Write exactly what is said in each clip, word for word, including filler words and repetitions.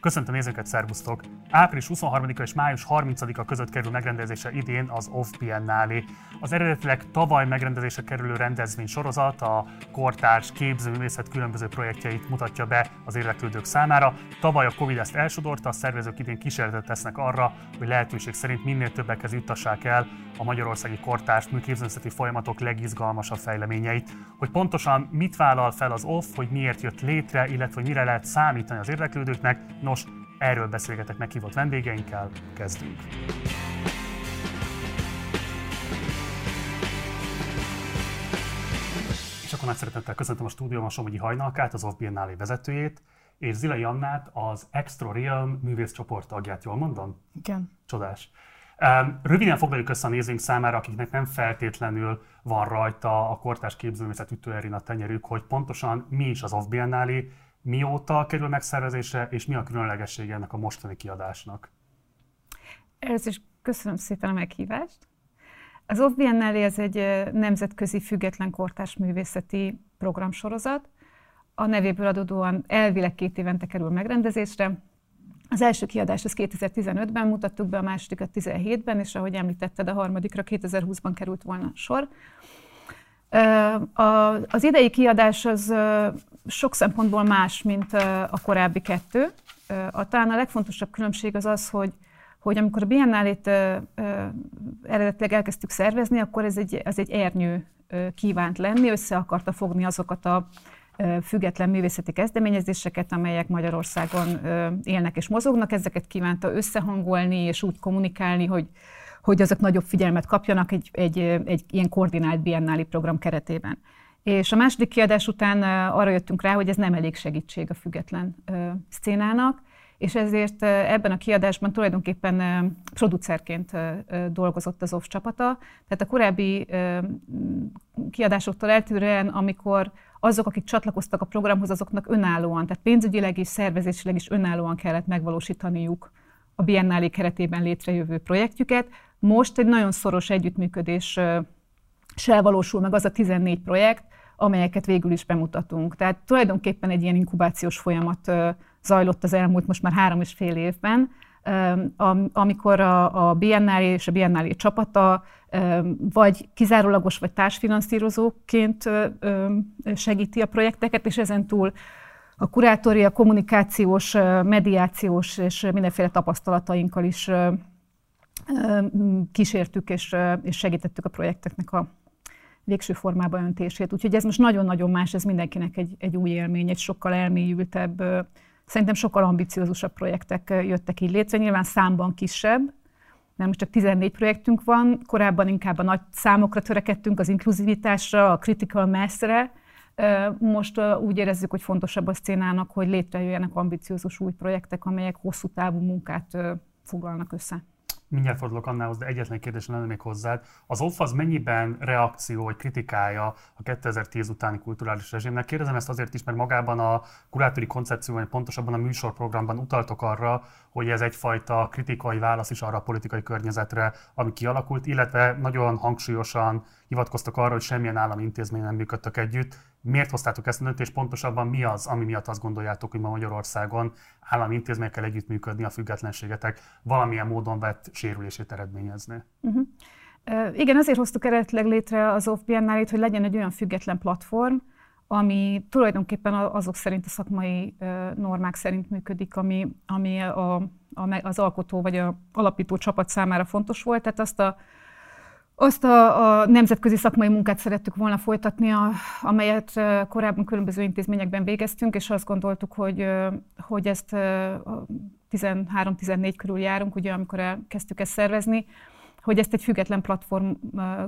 Köszöntöm nézőket, szervusztok! április huszonharmadika és május harmincadika között kerül megrendezésre idén az o ef Biennale. Az eredetileg tavaly megrendezésre kerülő rendezvény sorozat a kortárs képzőművészet különböző projektjeit mutatja be az érdeklődők számára. Tavaly a Covid ezt elsodorta, a szervezők idén kísérletet tesznek arra, hogy lehetőség szerint minél többekhez juttassák el a magyarországi kortárs műképzőművészeti folyamatok legizgalmasabb fejleményeit. Hogy pontosan mit vállal fel az o ef, hogy miért jött létre, illetve mire lehet számítani az érdeklődőknek, nos, erről beszélgetek meghívott vendégeinkkel, kezdünk! És akkor nagy szeretettel köszöntöm a stúdióban Somogyi Hajnalkát, az o ef Biennale vezetőjét, és Zilai Annát, az Extra Realm művészcsoport tagját, jól mondom? Igen. Csodás. Röviden foglaljuk össze a nézőink számára, akiknek nem feltétlenül van rajta a kortárs képzőművészet ütőerén a tenyerük, hogy pontosan mi is az o ef Biennale, mióta kerül megszervezésre, és mi a különlegessége ennek a mostani kiadásnak? Először is köszönöm szépen a meghívást. Az o ef Biennale ez egy nemzetközi független kortárs művészeti programsorozat. A nevéből adódóan elvileg két évente kerül megrendezésre. Az első kiadás az kétezer-tizenötben mutattuk be, a másodikat tizenhétben, és ahogy említetted, a harmadikra kétezer-húszban került volna sor. Az idei kiadás az sok szempontból más, mint a korábbi kettő. Talán a legfontosabb különbség az az, hogy, hogy amikor a Biennálét eredetileg elkezdtük szervezni, akkor ez egy, ez egy ernyő kívánt lenni, össze akarta fogni azokat a független művészeti kezdeményezéseket, amelyek Magyarországon élnek és mozognak, ezeket kívánta összehangolni és úgy kommunikálni, hogy hogy azok nagyobb figyelmet kapjanak egy, egy, egy ilyen koordinált biennáli program keretében. És a második kiadás után arra jöttünk rá, hogy ez nem elég segítség a független szcénának, és ezért ebben a kiadásban tulajdonképpen producerként dolgozott az o ef csapata. Tehát a korábbi kiadásoktól eltérően, amikor azok, akik csatlakoztak a programhoz, azoknak önállóan, tehát pénzügyileg és szervezésileg is önállóan kellett megvalósítaniuk a Biennale keretében létrejövő projektjüket. Most egy nagyon szoros együttműködéssel valósul meg az a tizennégy projekt, amelyeket végül is bemutatunk. Tehát tulajdonképpen egy ilyen inkubációs folyamat zajlott az elmúlt most már három és fél évben, amikor a Biennale és a Biennale csapata vagy kizárólagos vagy társfinanszírozóként segíti a projekteket, és ezentúl a kurátori, a kommunikációs, mediációs és mindenféle tapasztalatainkkal is kísértük és segítettük a projekteknek a végső formába öntését. Úgyhogy ez most nagyon-nagyon más, ez mindenkinek egy, egy új élmény, egy sokkal elmélyültebb, szerintem sokkal ambiciózusabb projektek jöttek így létre, nyilván számban kisebb, mert most csak tizennégy projektünk van, korábban inkább a nagy számokra törekedtünk, az inkluzivitásra, a critical mass-re. Most úgy érezzük, hogy fontosabb a szcénának, hogy létrejöjjenek ambiciózus új projektek, amelyek hosszú távú munkát foglalnak össze. Mindjárt fordulok Annához, de egyetlen kérdésem lenne még hozzád. Az o ef az mennyiben reakció vagy kritikája a kétezer-tíz utáni kulturális rezsimnek? Kérdezem ezt azért is, mert magában a kurátori koncepcióban, pontosabban a műsorprogramban utaltok arra, hogy ez egyfajta kritikai válasz is arra a politikai környezetre, ami kialakult, illetve nagyon hangsúlyosan hivatkoztak arra, hogy semmilyen állami intézmény nem működtök együtt. Miért hoztátok ezt a döntést, pontosabban mi az, ami miatt azt gondoljátok, hogy ma Magyarországon állami intézményekkel együttműködni a függetlenségetek valamilyen módon vett sérülését eredményezni? Uh-huh. Uh, igen, azért hoztuk eredetileg létre az o ef Biennale-t, hogy legyen egy olyan független platform, ami tulajdonképpen azok szerint a szakmai uh, normák szerint működik, ami, ami a, a, az alkotó vagy az alapító csapat számára fontos volt. Tehát azt a Azt a, a nemzetközi szakmai munkát szerettük volna folytatni, a, amelyet korábban különböző intézményekben végeztünk, és azt gondoltuk, hogy, hogy ezt tizenhárom-tizennégy körül járunk, ugye, amikor elkezdtük ezt szervezni, hogy ezt egy független platform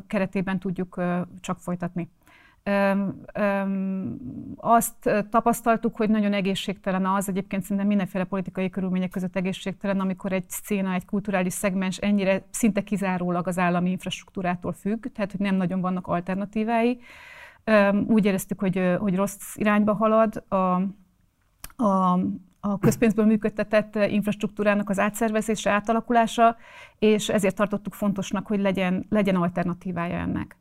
keretében tudjuk csak folytatni. Azt tapasztaltuk, hogy nagyon egészségtelen az, egyébként szerintem mindenféle politikai körülmények között egészségtelen, amikor egy szcéna, egy kulturális szegmens ennyire szinte kizárólag az állami infrastruktúrától függ, tehát hogy nem nagyon vannak alternatívái. Úgy éreztük, hogy, hogy rossz irányba halad a, a a közpénzből működtetett infrastruktúrának az átszervezése, átalakulása, és ezért tartottuk fontosnak, hogy legyen, legyen alternatívája ennek.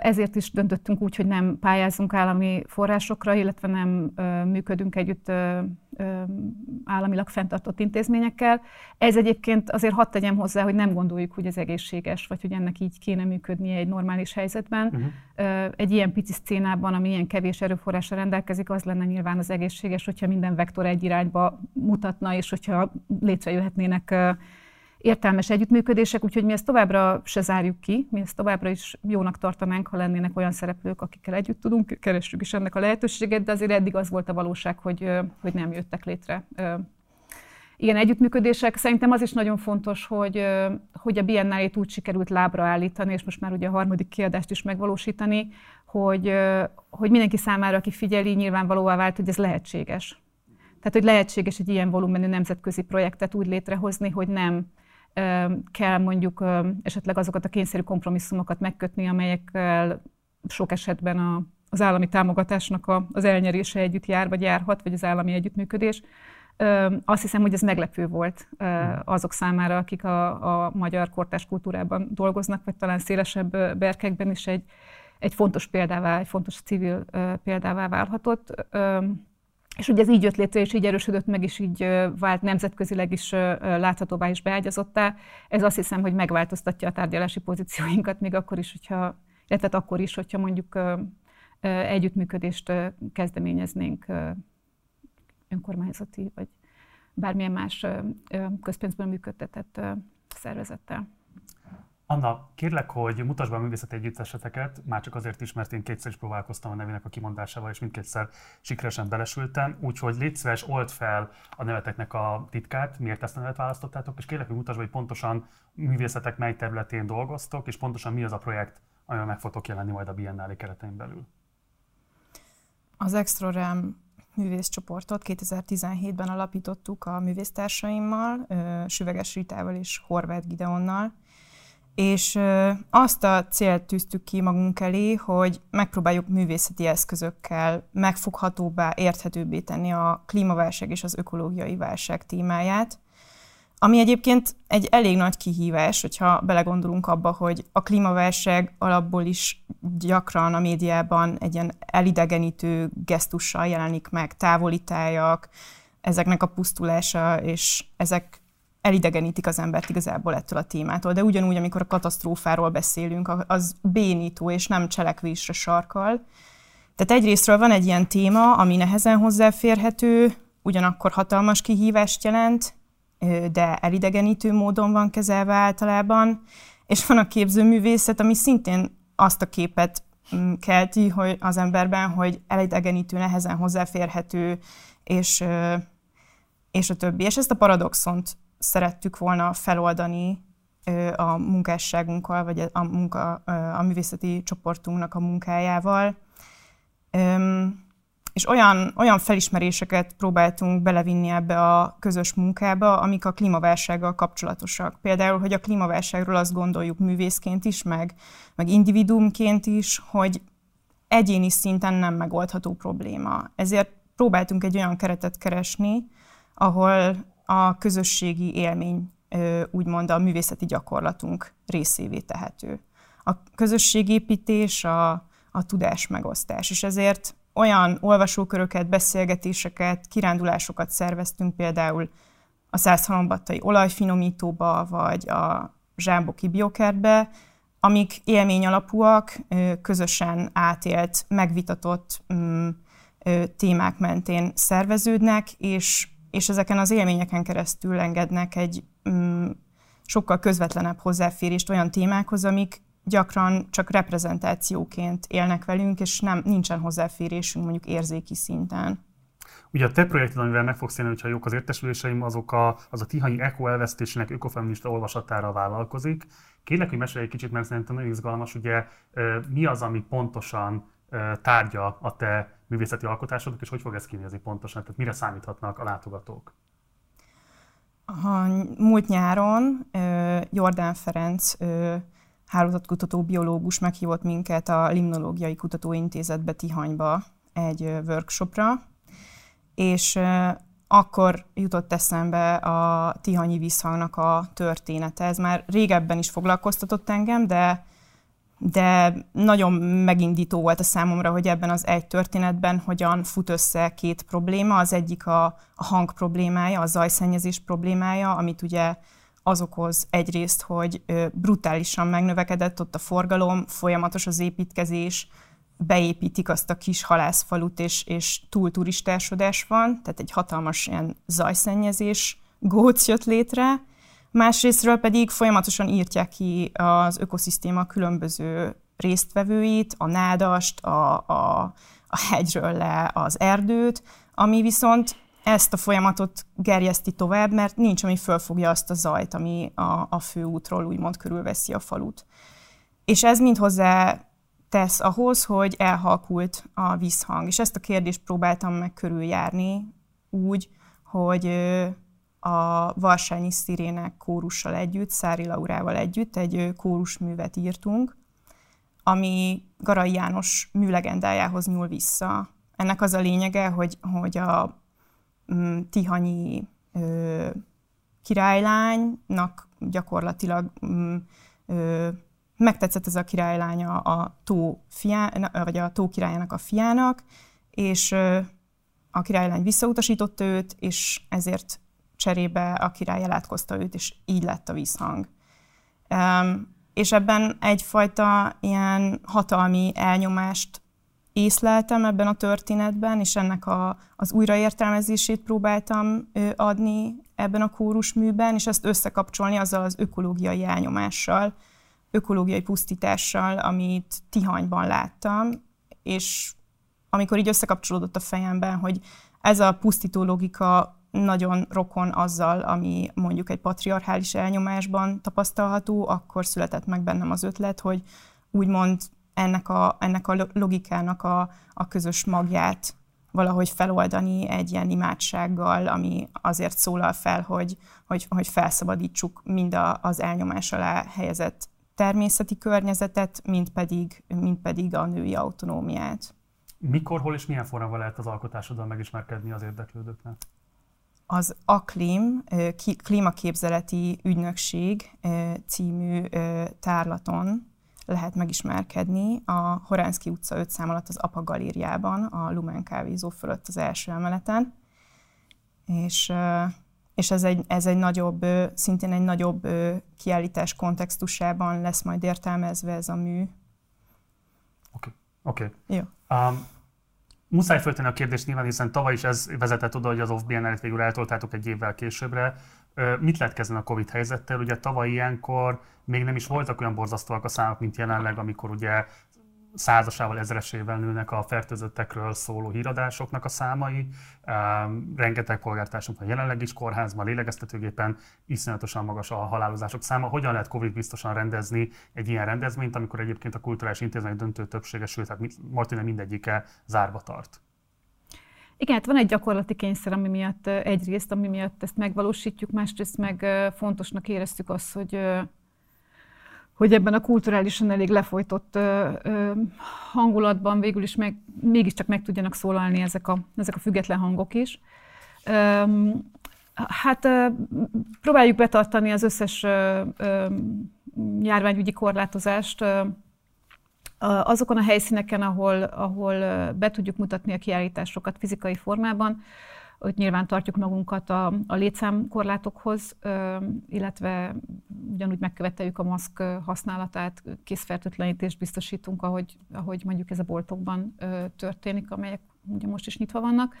Ezért is döntöttünk úgy, hogy nem pályázunk állami forrásokra, illetve nem működünk együtt államilag fenntartott intézményekkel. Ez egyébként azért hadd tegyem hozzá, hogy nem gondoljuk, hogy ez egészséges, vagy hogy ennek így kéne működnie egy normális helyzetben. Uh-huh. Egy ilyen pici szcénában, ami ilyen kevés erőforrásra rendelkezik, az lenne nyilván az egészséges, hogyha minden vektor egy irányba mutatna, és hogyha létrejöhetnének értelmes együttműködések, úgyhogy mi ezt továbbra se zárjuk ki, mi ezt továbbra is jónak tartanánk, ha lennének olyan szereplők, akikkel együtt tudunk, keressük is ennek a lehetőséget, de azért eddig az volt a valóság, hogy, hogy nem jöttek létre ilyen együttműködések. Szerintem az is nagyon fontos, hogy, hogy a Biennálét úgy sikerült lábra állítani, és most már ugye a harmadik kiadást is megvalósítani, hogy, hogy mindenki számára, aki figyeli, nyilvánvalóvá vált, hogy ez lehetséges. Tehát, hogy lehetséges egy ilyen volumenű nemzetközi projektet úgy létrehozni, hogy nem kell mondjuk esetleg azokat a kényszerű kompromisszumokat megkötni, amelyekkel sok esetben a, az állami támogatásnak a, az elnyerése együtt jár, vagy járhat, vagy az állami együttműködés. Azt hiszem, hogy ez meglepő volt azok számára, akik a, a magyar kortárs kultúrában dolgoznak, vagy talán szélesebb berkekben is egy, egy fontos példává, egy fontos civil példává válhatott. És ugye ez így jött létre, és így erősödött meg, és így vált nemzetközileg is láthatóvá és beágyazottá. Ez azt hiszem, hogy megváltoztatja a tárgyalási pozícióinkat, még akkor is, hogyha, illetve akkor is, hogyha mondjuk együttműködést kezdeményeznénk önkormányzati, vagy bármilyen más közpénzből működtetett szervezettel. Anna, kérlek, hogy mutasd be a művészeti együtteseteket, már csak azért is, mert én kétszer is próbálkoztam a nevének a kimondásával, és mindkétszer sikeresen belesültem, úgyhogy légy szíves, old fel a neveteknek a titkát, miért ezt a nevet választottátok, és kérlek, hogy mutasd be, hogy pontosan művészetek mely területén dolgoztok, és pontosan mi az a projekt, amivel meg fogtok jelenni majd a Biennálé keretein belül. Az Extrorem művészcsoportot kétezer-tizenhétben alapítottuk a művésztársaimmal, Süveges Ritával és Horváth Gideonnal. És azt a célt tűztük ki magunk elé, hogy megpróbáljuk művészeti eszközökkel megfoghatóbbá, érthetőbbé tenni a klímaválság és az ökológiai válság témáját, ami egyébként egy elég nagy kihívás, hogyha belegondolunk abba, hogy a klímaválság alapból is gyakran a médiában egy ilyen elidegenítő gesztussal jelenik meg, távolítájak, ezeknek a pusztulása, és ezek elidegenítik az embert igazából ettől a témától, de ugyanúgy, amikor a katasztrófáról beszélünk, az bénító és nem cselekvésre sarkal. Tehát egyrésztről van egy ilyen téma, ami nehezen hozzáférhető, ugyanakkor hatalmas kihívást jelent, de elidegenítő módon van kezelve általában, és van a képzőművészet, ami szintén azt a képet kelti, hogy az emberben, hogy elidegenítő, nehezen hozzáférhető, és, és a többi. És ezt a paradoxont szerettük volna feloldani a munkásságunkkal, vagy a, munka, a művészeti csoportunknak a munkájával. És olyan, olyan felismeréseket próbáltunk belevinni ebbe a közös munkába, amik a klímaválsággal kapcsolatosak. Például, hogy a klímaválságról azt gondoljuk művészként is, meg, meg individuumként is, hogy egyéni szinten nem megoldható probléma. Ezért próbáltunk egy olyan keretet keresni, ahol a közösségi élmény, úgymond a művészeti gyakorlatunk részévé tehető. A közösségépítés, a, a tudás megosztás, és ezért olyan olvasóköröket, beszélgetéseket, kirándulásokat szerveztünk például a Százhalombattai olajfinomítóba, vagy a Zsámboki biokertbe, amik élmény alapúak, közösen átélt, megvitatott témák mentén szerveződnek, és és ezeken az élményeken keresztül engednek egy mm, sokkal közvetlenebb hozzáférést olyan témákhoz, amik gyakran csak reprezentációként élnek velünk, és nem, nincsen hozzáférésünk mondjuk érzéki szinten. Ugye a te projekted, amivel meg fogsz élni, hogyha jók az értesüléseim, azok a, az a tihanyi eko elvesztésének ökofeminista olvasatára vállalkozik. Kérlek, hogy mesélj egy kicsit, mert szerintem nagyon izgalmas, ugye mi az, ami pontosan tárgya a te művészeti alkotásodnak, és hogy fog ez kinézni pontosan? Tehát mire számíthatnak a látogatók? A múlt nyáron Jordán Ferenc hálózatkutató biológus meghívott minket a Limnológiai Kutatóintézetbe, Tihanyba egy workshopra, és akkor jutott eszembe a tihanyi vízhangnak a története. Ez már régebben is foglalkoztatott engem, de de nagyon megindító volt a számomra, hogy ebben az egy történetben hogyan fut össze két probléma. Az egyik a, a hang problémája, a zajszennyezés problémája, amit ugye az okoz egyrészt, hogy brutálisan megnövekedett ott a forgalom, folyamatos az építkezés, beépítik azt a kis halászfalut, és, és túlturistásodás van, tehát egy hatalmas ilyen zajszennyezés góc jött létre. Másrésztről pedig folyamatosan írtják ki az ökoszisztéma különböző résztvevőit, a nádast, a, a, a hegyről le az erdőt, ami viszont ezt a folyamatot gerjeszti tovább, mert nincs, ami fölfogja azt a zajt, ami a, a főútról úgymond körülveszi a falut. És ez mind hozzá tesz ahhoz, hogy elhalkult a vízhang. És ezt a kérdést próbáltam meg körüljárni úgy, hogy a Varsányi Szirének kórussal együtt, Szári Laurával együtt egy kórusművet írtunk, ami Garai János műlegendájához nyúl vissza. Ennek az a lényege, hogy, hogy a tihanyi ö, királylánynak gyakorlatilag ö, megtetszett ez a királylánya a tó, fiá, vagy a tó királyának a fiának, és ö, a királylány visszautasította őt, és ezért cserébe a király elátkozta őt, és így lett a vízhang. Um, és ebben egyfajta ilyen hatalmi elnyomást észleltem ebben a történetben, és ennek a, az újraértelmezését próbáltam adni ebben a kórusműben, és ezt összekapcsolni azzal az ökológiai elnyomással, ökológiai pusztítással, amit Tihanyban láttam, és amikor így összekapcsolódott a fejemben, hogy ez a pusztító logika nagyon rokon azzal, ami mondjuk egy patriarchális elnyomásban tapasztalható, akkor született meg bennem az ötlet, hogy úgymond ennek a, ennek a logikának a, a közös magját valahogy feloldani egy ilyen imádsággal, ami azért szólal fel, hogy, hogy, hogy felszabadítsuk mind a, az elnyomás alá helyezett természeti környezetet, mind pedig, mind pedig a női autonómiát. Mikor, hol és milyen formában lehet az alkotásoddal megismerkedni az érdeklődőknek? Az Aklim, klímaképzeleti ügynökség című tárlaton lehet megismerkedni a Horánszky utca öt szám alatt az Apa Galériában, a Lumen kávézó fölött az első emeleten. És, és ez, egy, ez egy nagyobb, szintén egy nagyobb kiállítás kontextusában lesz majd értelmezve ez a mű. Oké, okay. oké. Okay. Jó. Um. Muszáj föltenni a kérdést nyilván, hiszen tavaly is ez vezetett oda, hogy az o ef bé Biennálit végül eltoltátok egy évvel későbbre. Mit lett kezdeni a Covid helyzettel? Ugye tavaly ilyenkor még nem is voltak olyan borzasztóak a számok, mint jelenleg, amikor ugye százasával, ezresével nőnek a fertőzöttekről szóló híradásoknak a számai. Rengeteg polgártársunk van jelenleg is kórházban, lélegeztetőgépen, iszonyatosan magas a halálozások száma. Hogyan lehet Covid biztosan rendezni egy ilyen rendezvényt, amikor egyébként a kulturális intézmények döntő többsége, sőt, hát majdnem mindegyike zárva tart? Igen, hát van egy gyakorlati kényszer, ami miatt egyrészt, ami miatt ezt megvalósítjuk, másrészt meg fontosnak éreztük azt, hogy hogy ebben a kulturálisan elég lefolytott ö, ö, hangulatban végül is meg, mégiscsak meg tudjanak szólalni ezek a, ezek a független hangok is. Ö, hát ö, próbáljuk betartani az összes ö, ö, járványügyi korlátozást ö, azokon a helyszíneken, ahol, ahol be tudjuk mutatni a kiállításokat fizikai formában. Ott nyilván tartjuk magunkat a, a létszámkorlátokhoz, illetve ugyanúgy megköveteljük a maszk használatát, készfertőtlenítést biztosítunk, ahogy, ahogy mondjuk ez a boltokban történik, amelyek ugye most is nyitva vannak.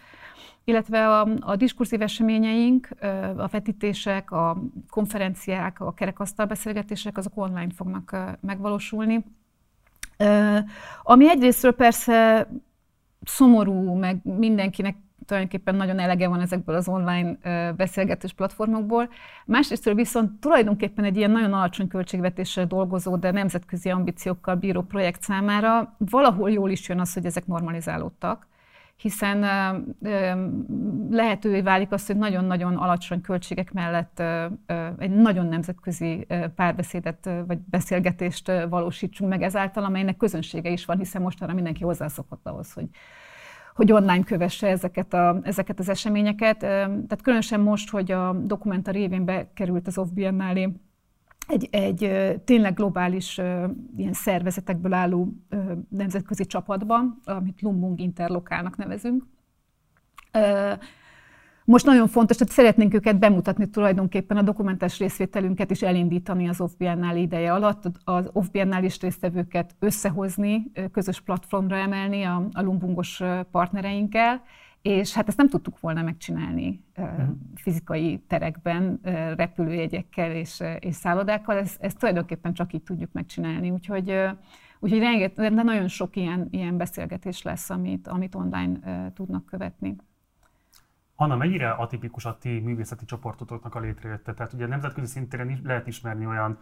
Illetve a, a diskurzív eseményeink, a vetítések, a konferenciák, a kerekasztal beszélgetések, azok online fognak megvalósulni. Ami egyrésztről persze szomorú, meg mindenkinek tulajdonképpen nagyon elege van ezekből az online beszélgetős platformokból. Másrésztről viszont tulajdonképpen egy ilyen nagyon alacsony költségvetéssel dolgozó, de nemzetközi ambíciókkal bíró projekt számára valahol jól is jön az, hogy ezek normalizálódtak, hiszen lehetővé válik az, hogy nagyon-nagyon alacsony költségek mellett egy nagyon nemzetközi párbeszédet vagy beszélgetést valósítsunk meg ezáltal, amelynek közönsége is van, hiszen mostanra mindenki hozzászokott ahhoz, hogy hogy online kövesse ezeket, a, ezeket az eseményeket. Tehát különösen most, hogy a Dokumenta révén bekerült az o ef bé Biennálé Egy, egy tényleg globális ilyen szervezetekből álló nemzetközi csapatban, amit Lumbung Interlokálnak nevezünk. Most nagyon fontos, tehát szeretnénk őket bemutatni tulajdonképpen, a dokumentás részvételünket is elindítani az o ef bé en-nál ideje alatt, az o ef bé en-nális résztvevőket összehozni, közös platformra emelni a, a lumbungos partnereinkkel, és hát ezt nem tudtuk volna megcsinálni fizikai terekben, repülőjegyekkel és, és szállodákkal, ezt, ezt tulajdonképpen csak így tudjuk megcsinálni. Úgyhogy, úgyhogy rengeteg, de nagyon sok ilyen, ilyen beszélgetés lesz, amit, amit online tudnak követni. Anna, mennyire atipikus a ti művészeti csoportotoknak a létrejötte? Tehát ugye nemzetközi szinten is lehet ismerni olyan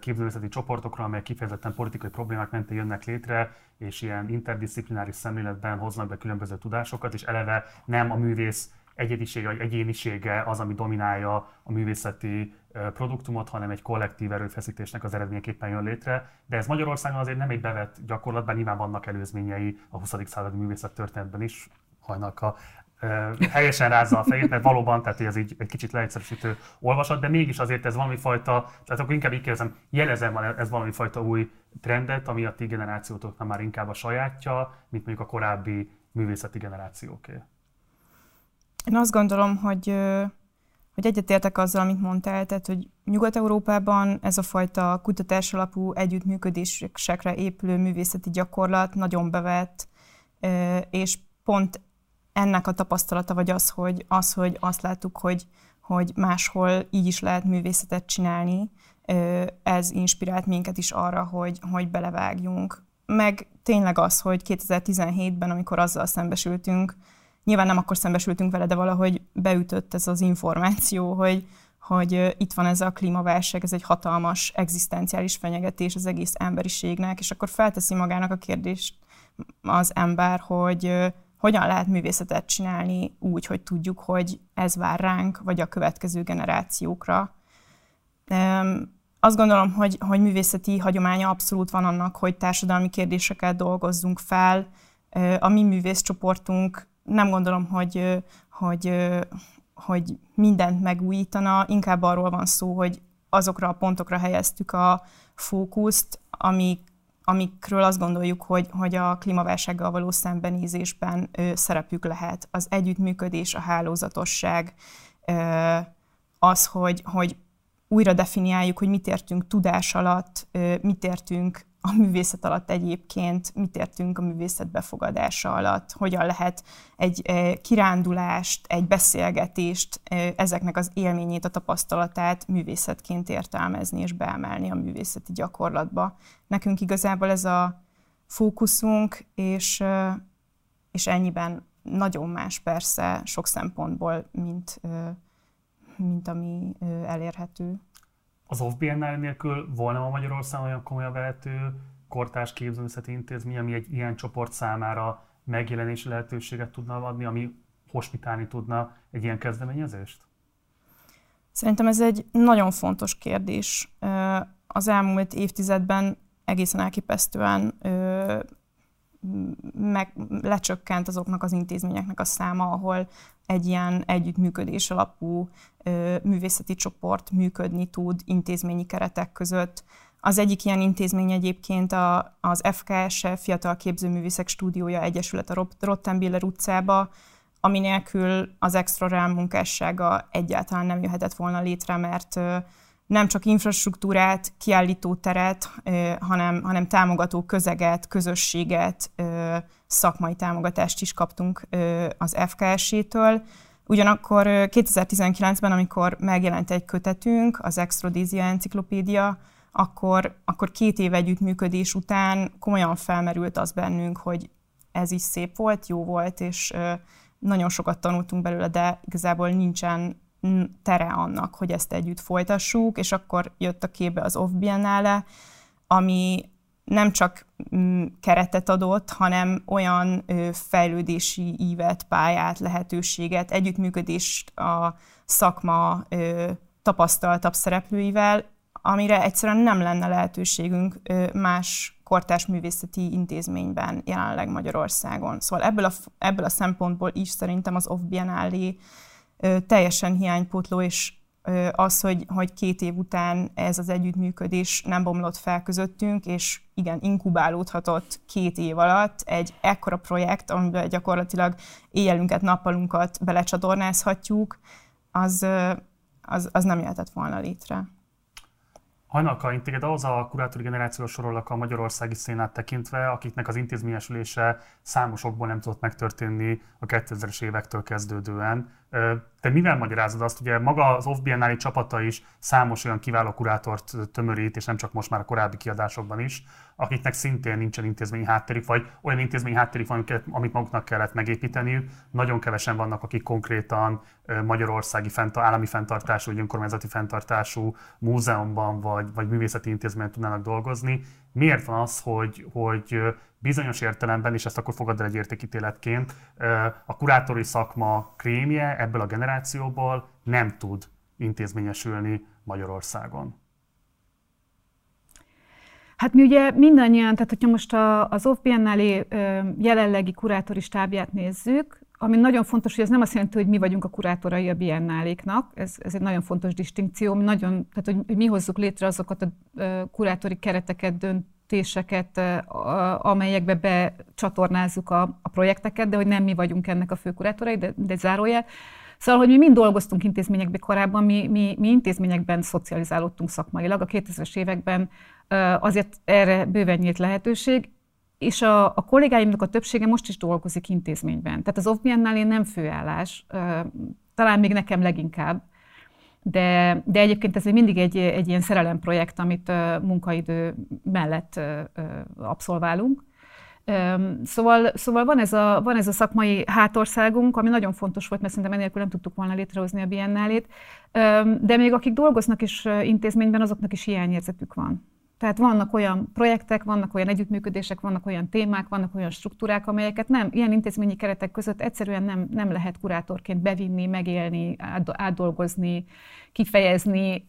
képzőművészeti csoportokra, amelyek kifejezetten politikai problémák mentén jönnek létre, és ilyen interdisziplináris szemléletben hoznak be különböző tudásokat, és eleve nem a művész egyedisége vagy egyénisége az, ami dominálja a művészeti produktumot, hanem egy kollektív erőfeszítésnek az eredményeképpen jön létre. De ez Magyarországon azért nem egy bevett gyakorlatban, nyilván vannak előzményei a huszadik századi művészet történetben is, Hajnalka helyesen rázza a fejét, mert valóban, tehát ez így egy kicsit leegyszerűsítő olvasat, de mégis azért ez valami fajta, tehát akkor inkább így kérdezem, jelezem, ez valami fajta új trendet, ami a ti generációtoknak már inkább a sajátja, mint mondjuk a korábbi művészeti generációké. Én azt gondolom, hogy, hogy egyetértek azzal, amit mondtál, tehát hogy Nyugat-Európában ez a fajta kutatás alapú együttműködésekre épülő művészeti gyakorlat nagyon bevett, és pont ennek a tapasztalata, vagy az, hogy, az, hogy azt láttuk, hogy, hogy máshol így is lehet művészetet csinálni, ez inspirált minket is arra, hogy, hogy belevágjunk. Meg tényleg az, hogy kétezer-tizenhétben, amikor azzal szembesültünk, nyilván nem akkor szembesültünk vele, de valahogy beütött ez az információ, hogy, hogy itt van ez a klímaválság, ez egy hatalmas, egzisztenciális fenyegetés az egész emberiségnek, és akkor felteszi magának a kérdést az ember, hogy hogyan lehet művészetet csinálni úgy, hogy tudjuk, hogy ez vár ránk, vagy a következő generációkra. Azt gondolom, hogy, hogy művészeti hagyománya abszolút van annak, hogy társadalmi kérdéseket dolgozzunk fel. A mi művészcsoportunk nem gondolom, hogy, hogy, hogy mindent megújítana, inkább arról van szó, hogy azokra a pontokra helyeztük a fókuszt, amik amikről azt gondoljuk, hogy, hogy a klímaválsággal való szembenézésben ö, szerepük lehet. Az együttműködés, a hálózatosság, ö, az, hogy, hogy újra definiáljuk, hogy mit értünk tudás alatt, ö, mit értünk a művészet alatt egyébként, mit értünk a művészet befogadása alatt, hogyan lehet egy ö, kirándulást, egy beszélgetést, ö, ezeknek az élményét, a tapasztalatát művészetként értelmezni és beemelni a művészeti gyakorlatba. Nekünk igazából ez a fókuszunk, és, ö, és ennyiben nagyon más persze sok szempontból, mint, ö, mint ami ö, elérhető. Az o ef bé en-nál nélkül volna a Magyarországon olyan komolyan vehető kortárs képzőművészeti intézmény, ami egy ilyen csoport számára megjelenési lehetőséget tudna adni, ami hospitálni tudna egy ilyen kezdeményezést? Szerintem ez egy nagyon fontos kérdés. Az elmúlt évtizedben egészen elképesztően meg lecsökkent azoknak az intézményeknek a száma, ahol egy ilyen együttműködés alapú ö, művészeti csoport működni tud intézményi keretek között. Az egyik ilyen intézmény egyébként a, az ef ká es e Fiatal Képzőművészek Stúdiója Egyesület a Rottenbiller utcába, ami nélkül az Extra Realm munkássága egyáltalán nem jöhetett volna létre, mert ö, nem csak infrastruktúrát, kiállítóteret, hanem, hanem támogató közeget, közösséget, szakmai támogatást is kaptunk az ef ká es-től. Ugyanakkor kétezer-tizenkilencben, amikor megjelent egy kötetünk, az Extrodésia enciklopédia, akkor, akkor két év együttműködés után komolyan felmerült az bennünk, hogy ez is szép volt, jó volt, és nagyon sokat tanultunk belőle, de igazából nincsen tere annak, hogy ezt együtt folytassuk, és akkor jött a képbe az o ef bé en-nále, ami nem csak keretet adott, hanem olyan fejlődési ívet, pályát, lehetőséget, együttműködést a szakma tapasztaltabb szereplőivel, amire egyszerűen nem lenne lehetőségünk más kortárs művészeti intézményben jelenleg Magyarországon. Szóval ebből a, ebből a szempontból is szerintem az o ef bé en-nál teljesen hiánypótló és az, hogy, hogy két év után ez az együttműködés nem bomlott fel közöttünk, és igen, inkubálódhatott két év alatt egy ekkora projekt, amiben gyakorlatilag éjjelünket, nappalunkat belecsatornázhatjuk, az, az, az nem jöhetett volna létre. Hajnalka, téged ahhoz a kurátori generációra sorollak a magyarországi szénát tekintve, akiknek az intézményesülése számos okból nem tudott megtörténni a kétezres évektől kezdődően. Te mivel magyarázod azt, ugye maga az off-biennáli csapata is számos olyan kiváló kurátort tömörít, és nem csak most már a korábbi kiadásokban is, akiknek szintén nincsen intézményi hátterük, vagy olyan intézményi hátterük van, amit maguknak kellett megépíteniük. Nagyon kevesen vannak, akik konkrétan magyarországi állami fenntartású, vagy önkormányzati fenntartású múzeumban, vagy, vagy művészeti intézményben tudnának dolgozni. Miért van az, hogy, hogy bizonyos értelemben, és ezt akkor fogad el egy értékítéletként, a kurátori szakma krémje ebből a generációból nem tud intézményesülni Magyarországon? Hát mi ugye mindannyian, tehát hogyha most a, az off-biennálé jelenlegi kurátori stábját nézzük, ami nagyon fontos, hogy ez nem azt jelenti, hogy mi vagyunk a kurátorai a biennáléknak, ez, ez egy nagyon fontos distinkció, mi nagyon, tehát hogy, hogy mi hozzuk létre azokat a kurátori kereteket, döntéseket, amelyekbe becsatornázzuk a, a projekteket, de hogy nem mi vagyunk ennek a főkurátorai, de, de zárójel. Szóval, hogy mi mind dolgoztunk intézményekben korábban, mi, mi, mi intézményekben szocializálódtunk szakmailag, a kétezres években azért erre bőven nyílt lehetőség, és a, a kollégáimnak a többsége most is dolgozik intézményben. Tehát az off-biennálé nem főállás, talán még nekem leginkább, de, de egyébként ez még mindig egy, egy ilyen szerelemprojekt, amit munkaidő mellett abszolválunk. Szóval, szóval van, ez a, van ez a szakmai hátországunk, ami nagyon fontos volt, mert szerintem enélkül nem tudtuk volna létrehozni a biennálét, de még akik dolgoznak is intézményben, azoknak is hiányérzetük van. Tehát vannak olyan projektek, vannak olyan együttműködések, vannak olyan témák, vannak olyan struktúrák, amelyeket nem, ilyen intézményi keretek között egyszerűen nem, nem lehet kurátorként bevinni, megélni, átdolgozni, kifejezni.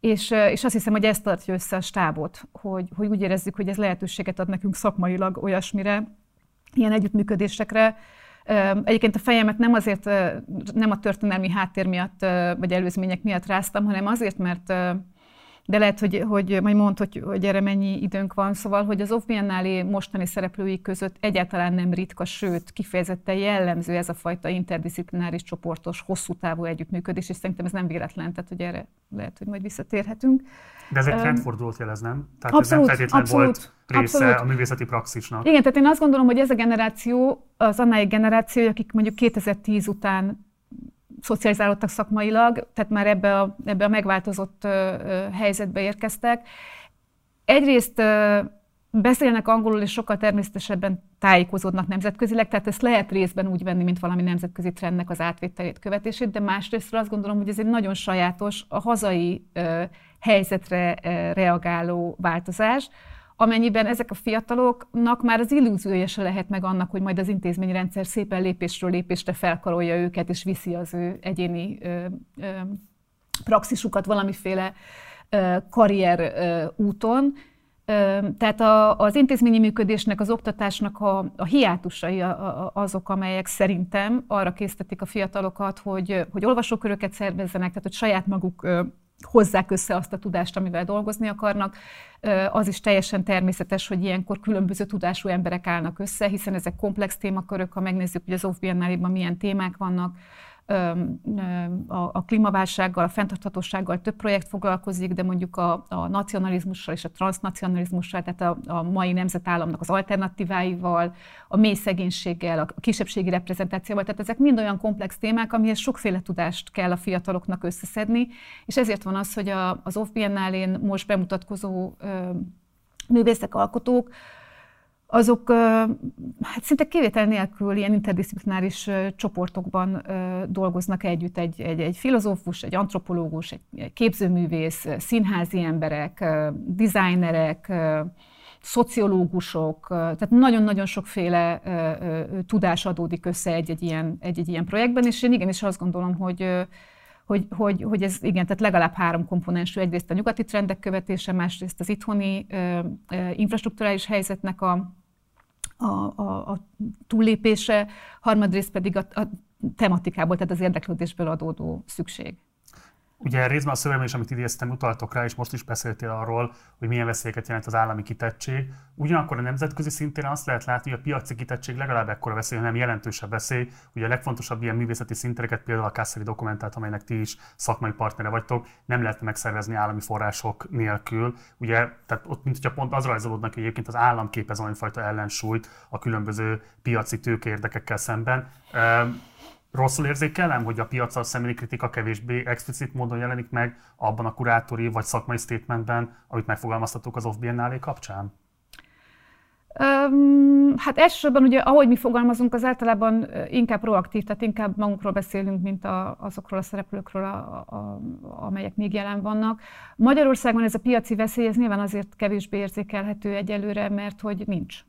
És, és azt hiszem, hogy ezt tartja össze a stábot, hogy, hogy úgy érezzük, hogy ez lehetőséget ad nekünk szakmailag olyasmire, ilyen együttműködésekre. Egyébként a fejemet nem azért, nem a történelmi háttér miatt, vagy előzmények miatt ráztam, hanem azért, mert de lehet, hogy, hogy majd mondd, hogy, hogy erre mennyi időnk van. Szóval, hogy az off-biennálé mostani szereplői között egyáltalán nem ritka, sőt, kifejezetten jellemző ez a fajta interdisziplináris, csoportos, hosszú távú együttműködés, és szerintem ez nem véletlen, tehát hogy erre lehet, hogy majd visszatérhetünk. De ez egy trendfordulót jelez, nem? Tehát abszolút, ez nem feltétlenül volt része abszolút. A művészeti praxisnak. Igen, tehát én azt gondolom, hogy ez a generáció, az annál egy generáció, akik mondjuk kétezer-tíz után szocializálódtak szakmailag, tehát már ebbe a, ebbe a megváltozott ö, ö, helyzetbe érkeztek. Egyrészt ö, beszélnek angolul, és sokkal természetesebben tájékozódnak nemzetközileg, tehát ezt lehet részben úgy venni, mint valami nemzetközi trendnek az átvételét, követését, de másrésztről azt gondolom, hogy ez egy nagyon sajátos, a hazai ö, helyzetre ö, reagáló változás, amennyiben ezek a fiataloknak már az illúziója se lehet meg annak, hogy majd az intézményrendszer szépen lépésről lépésre felkarolja őket, és viszi az ő egyéni ö, ö, praxisukat valamiféle ö, karrier ö, úton. Ö, tehát a, az intézményi működésnek, az oktatásnak a, a hiátusai a, a, azok, amelyek szerintem arra késztetik a fiatalokat, hogy, hogy olvasóköröket szervezzenek, tehát hogy saját maguk ö, hozzák össze azt a tudást, amivel dolgozni akarnak. Az is teljesen természetes, hogy ilyenkor különböző tudású emberek állnak össze, hiszen ezek komplex témakörök, ha megnézzük, hogy az off-biennáléban milyen témák vannak, a klímaválsággal, a fenntarthatósággal több projekt foglalkozik, de mondjuk a, a nacionalizmussal és a transznacionalizmussal, tehát a, a mai nemzetállamnak az alternatíváival, a mély szegénységgel, a kisebbségi reprezentációval, tehát ezek mind olyan komplex témák, amihez sokféle tudást kell a fiataloknak összeszedni, és ezért van az, hogy a, az off-biennálén most bemutatkozó ö, művészek, alkotók, azok hát szinte kivétel nélkül ilyen interdisziplináris csoportokban dolgoznak együtt, egy, egy, egy filozófus, egy antropológus, egy képzőművész, színházi emberek, dizájnerek, szociológusok, tehát nagyon-nagyon sokféle tudás adódik össze egy-egy ilyen, egy-egy ilyen projektben, és én igenis azt gondolom, hogy Hogy, hogy, hogy ez igen, tehát legalább három komponensű, egyrészt a nyugati trendek követése, másrészt az itthoni ö, ö, infrastrukturális helyzetnek a, a, a, a túllépése, harmadrészt pedig a, a tematikából, tehát az érdeklődésből adódó szükség. Ugye részben a szövegben is, amit idéztem, utaltok rá, és most is beszéltél arról, hogy milyen veszélyeket jelent az állami kitettség. Ugyanakkor a nemzetközi szinten azt lehet látni, hogy a piaci kitettség legalább ekkora veszély, hanem jelentősebb veszély. Ugye a legfontosabb ilyen művészeti szintereket, például a Kászeri Dokumentát, amelynek ti is szakmai partnere vagytok, nem lehet megszervezni állami források nélkül. Ugye, tehát ott mintha pont az rajzolódnak, hogy egyébként az állam képez olyanfajta ellensúlyt a különböző piaci tőkeérdekekkel szemben. Rosszul érzékelem, hogy a piacsal szembeni kritika kevésbé explicit módon jelenik meg abban a kurátori vagy szakmai statementben, amit megfogalmaztatok az off-biennálé kapcsán? Um, hát elsősorban ugye, ahogy mi fogalmazunk, az általában inkább proaktív, tehát inkább magunkról beszélünk, mint a, azokról a szereplőkről, a, a, amelyek még jelen vannak. Magyarországon ez a piaci veszély, ez nyilván azért kevésbé érzékelhető egyelőre, mert hogy nincs.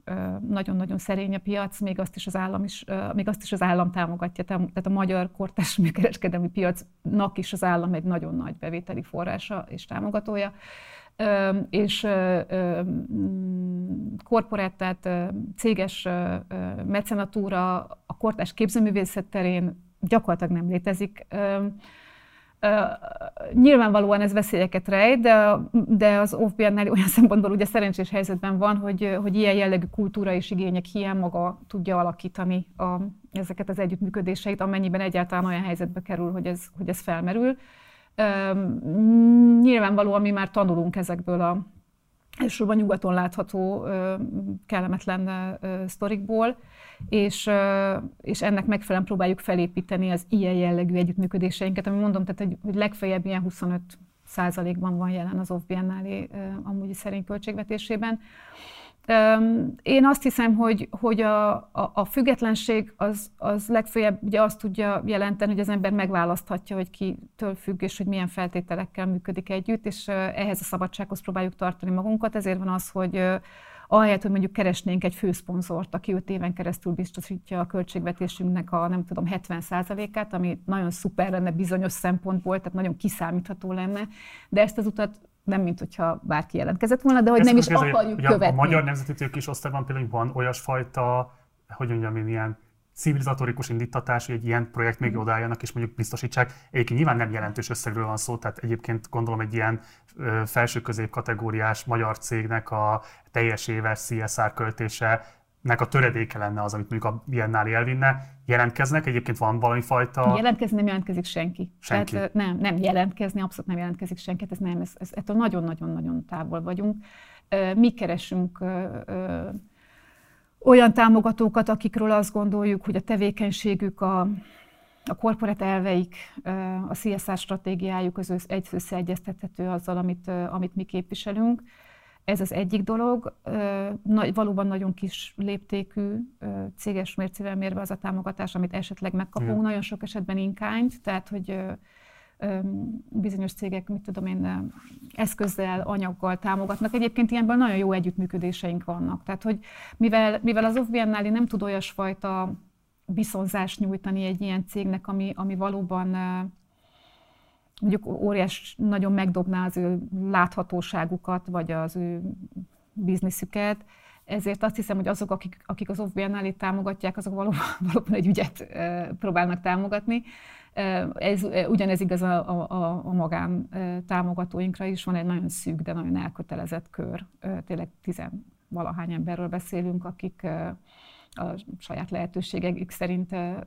Nagyon-nagyon szerény a piac, még azt is az állam, is, még azt is az állam támogatja, tehát a magyar kortárs műkereskedelmi piacnak is az állam egy nagyon nagy bevételi forrása és támogatója. És korporát, tehát céges mecenatúra a kortárs képzőművészet terén gyakorlatilag nem létezik. Nyilvánvalóan ez veszélyeket rejt, de, de az off-biennálé olyan szempontból ugye szerencsés helyzetben van, hogy, hogy ilyen jellegű kultúra és igények hiány maga tudja alakítani a, ezeket az együttműködéseit, amennyiben egyáltalán olyan helyzetbe kerül, hogy ez, hogy ez felmerül. Um, nyilvánvalóan mi már tanulunk ezekből a elsősorban nyugaton látható uh, kellemetlen uh, sztorikból, és, uh, és ennek megfelelően próbáljuk felépíteni az ilyen jellegű együttműködéseinket, ami mondom, tehát, hogy, hogy legfeljebb ilyen huszonöt százalékban van jelen az off-biennálé uh, amúgyi szerény költségvetésében. Um, én azt hiszem, hogy, hogy a, a, a függetlenség az, az legfeljebb ugye azt tudja jelenteni, hogy az ember megválaszthatja, hogy kitől függ és hogy milyen feltételekkel működik együtt, és uh, ehhez a szabadsághoz próbáljuk tartani magunkat. Ezért van az, hogy uh, ahelyett, hogy mondjuk keresnénk egy főszponzort, aki öt éven keresztül biztosítja a költségvetésünknek a nem tudom hetven százalékát, ami nagyon szuper lenne bizonyos szempontból, tehát nagyon kiszámítható lenne, de ezt az utat nem, mint hogyha bárki jelentkezett volna, de hogy nem is akarjuk követni. A magyar nemzeti tőkés osztályban például van olyasfajta, hogy mondjam én, ilyen civilizatórikus indítatás, hogy egy ilyen projekt még odálljanak és mondjuk biztosítsák. Egyébként nyilván nem jelentős összegről van szó, tehát egyébként gondolom egy ilyen felső-közép kategóriás magyar cégnek a teljes éves cé es er költése, nek a töredéke lenne az, amit mondjuk a biennálé elvinne. Jelentkeznek? Egyébként van valami fajta... Jelentkezni nem jelentkezik senki. Senki? Tehát, nem, nem jelentkezni, abszolút nem jelentkezik senki. Ez nem, ez, ez, ettől nagyon-nagyon-nagyon távol vagyunk. Mi keresünk olyan támogatókat, akikről azt gondoljuk, hogy a tevékenységük, a, a korporát elveik, a cé es er stratégiájuk az összeegyeztethető azzal, amit, amit mi képviselünk. Ez az egyik dolog, valóban nagyon kis léptékű céges mércével mérve az a támogatás, amit esetleg megkapunk, igen. Nagyon sok esetben inkányt, tehát hogy bizonyos cégek, mit tudom én, eszközzel, anyaggal támogatnak. Egyébként ilyenből nagyon jó együttműködéseink vannak. Tehát, hogy mivel, mivel az off-biennálé nem tud olyasfajta viszonzást nyújtani egy ilyen cégnek, ami, ami valóban... mondjuk óriás, nagyon megdobná az ő láthatóságukat, vagy az ő bizniszüket. Ezért azt hiszem, hogy azok, akik, akik az off-biennálét támogatják, azok valóban, valóban egy ügyet e, próbálnak támogatni. Ez, e, ugyanez igaz a, a, a magán e, támogatóinkra is. Van egy nagyon szűk, de nagyon elkötelezett kör. E, tényleg tizen valahány emberről beszélünk, akik e, a saját lehetőségek szerint uh,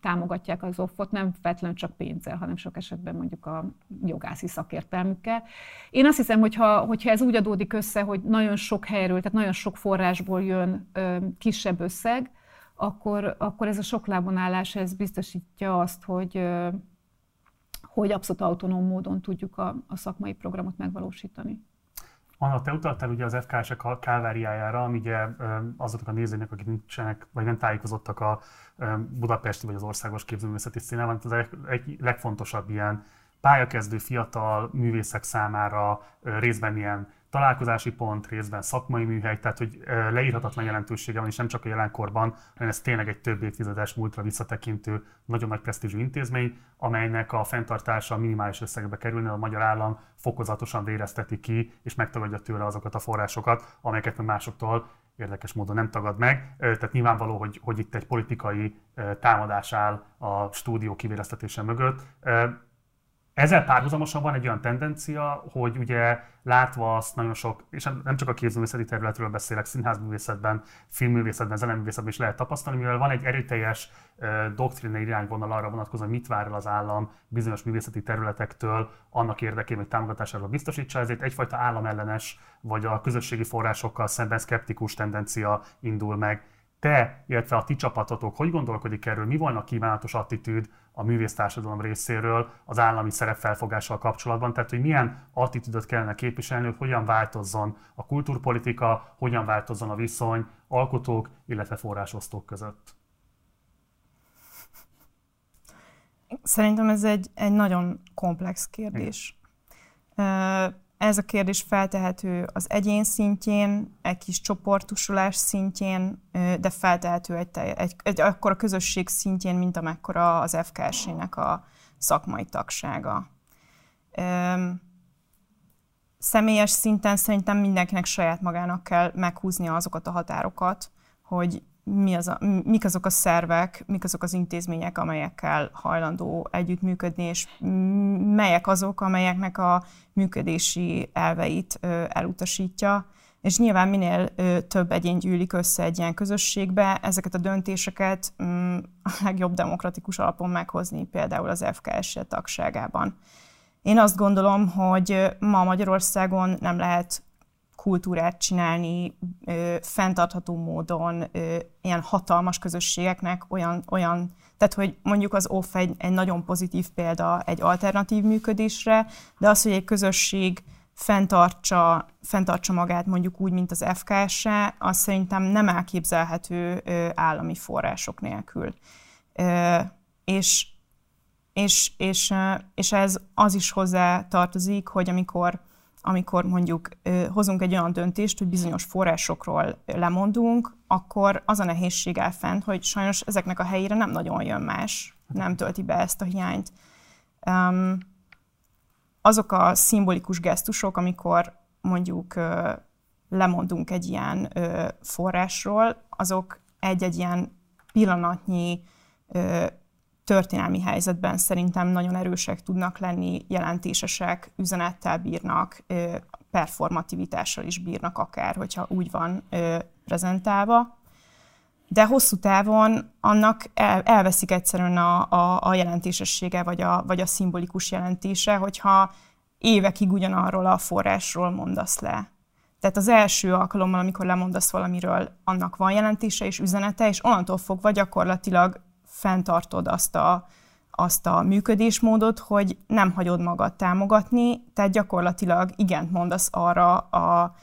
támogatják az offot, nem feltétlenül csak pénzzel, hanem sok esetben mondjuk a jogászi szakértelmükkel. Én azt hiszem, hogyha, hogyha ez úgy adódik össze, hogy nagyon sok helyről, tehát nagyon sok forrásból jön uh, kisebb összeg, akkor, akkor ez a sok lábon állás, ez biztosítja azt, hogy, uh, hogy abszolút autonóm módon tudjuk a, a szakmai programot megvalósítani. Anna, te utaltál ugye az ef ká es-ek a kálváriájára, ami ugye azoknak a nézőinek, akik nincsenek, vagy nem tájékozottak a budapesti vagy az országos képzőművészeti színában, ez az egy legfontosabb ilyen pályakezdő fiatal művészek számára részben ilyen találkozási pont, részben szakmai műhely, tehát hogy leírhatatlan jelentősége van, és nem csak a jelenkorban, hanem ez tényleg egy több évtizedes múltra visszatekintő, nagyon nagy presztízsű intézmény, amelynek a fenntartása minimális összegbe kerülne, a magyar állam fokozatosan vérezteti ki, és megtagadja tőle azokat a forrásokat, amelyeket másoktól érdekes módon nem tagad meg. Tehát nyilvánvaló, hogy, hogy itt egy politikai támadás áll a stúdió kivéreztetése mögött. Ezzel párhuzamosan van egy olyan tendencia, hogy ugye látva azt nagyon sok, és nem csak a képzőművészeti területről beszélek, színházművészetben, filmművészetben, zeneművészetben is lehet tapasztalni, mivel van egy erőteljes doktrina irányvonal arra vonatkozóan, hogy mit vár el az állam bizonyos művészeti területektől annak érdekében, hogy támogatásáról biztosítsa, ezért egyfajta államellenes vagy a közösségi forrásokkal szemben szkeptikus tendencia indul meg. Te, illetve a ti csapatotok, hogy gondolkodik erről, mi volna a kívánatos attitűd a művésztársadalom részéről az állami szerepfelfogással kapcsolatban? Tehát, hogy milyen attitűdöt kellene képviselni, hogy hogyan változzon a kultúrpolitika, hogyan változzon a viszony alkotók, illetve forrásosztók között? Szerintem ez egy, egy nagyon komplex kérdés. Igen. Ez a kérdés feltehető az egyén szintjén, egy kis csoportosulás szintjén, de feltehető egy, egy, egy akkora közösség szintjén, mint amekkora az ef ká es-nek a szakmai tagsága. Üm, személyes szinten szerintem mindenkinek saját magának kell meghúznia azokat a határokat, hogy mi az a, mik azok a szervek, mik azok az intézmények, amelyekkel hajlandó együttműködni, és melyek azok, amelyeknek a működési elveit ö, elutasítja. És nyilván minél ö, több egyén gyűlik össze egy ilyen közösségbe, ezeket a döntéseket m, a legjobb demokratikus alapon meghozni, például az ef ká es tagságában. Én azt gondolom, hogy ma Magyarországon nem lehet kultúrát csinálni ö, fenntartható módon ö, ilyen hatalmas közösségeknek, olyan, olyan, tehát hogy mondjuk az o ef egy, egy nagyon pozitív példa egy alternatív működésre, de az, hogy egy közösség fenntartsa, fenntartsa magát mondjuk úgy, mint az ef ká es-e, az szerintem nem elképzelhető ö, állami források nélkül. Ö, és, és, és, ö, és ez az is hozzá tartozik, hogy amikor amikor mondjuk ö, hozunk egy olyan döntést, hogy bizonyos forrásokról lemondunk, akkor az a nehézség áll fenn, hogy sajnos ezeknek a helyére nem nagyon jön más, nem tölti be ezt a hiányt. Um, azok a szimbolikus gesztusok, amikor mondjuk ö, lemondunk egy ilyen ö, forrásról, azok egy-egy ilyen pillanatnyi ö, történelmi helyzetben szerintem nagyon erősek tudnak lenni, jelentésesek, üzenettel bírnak, performativitással is bírnak akár, hogyha úgy van prezentálva. De hosszú távon annak elveszik egyszerűen a, a, a jelentésessége, vagy a, vagy a szimbolikus jelentése, hogyha évekig ugyanarról a forrásról mondasz le. Tehát az első alkalommal, amikor lemondasz valamiről, annak van jelentése és üzenete, és onnantól fogva gyakorlatilag fenntartod azt a, azt a működésmódot, hogy nem hagyod magad támogatni, tehát gyakorlatilag igent mondasz arra a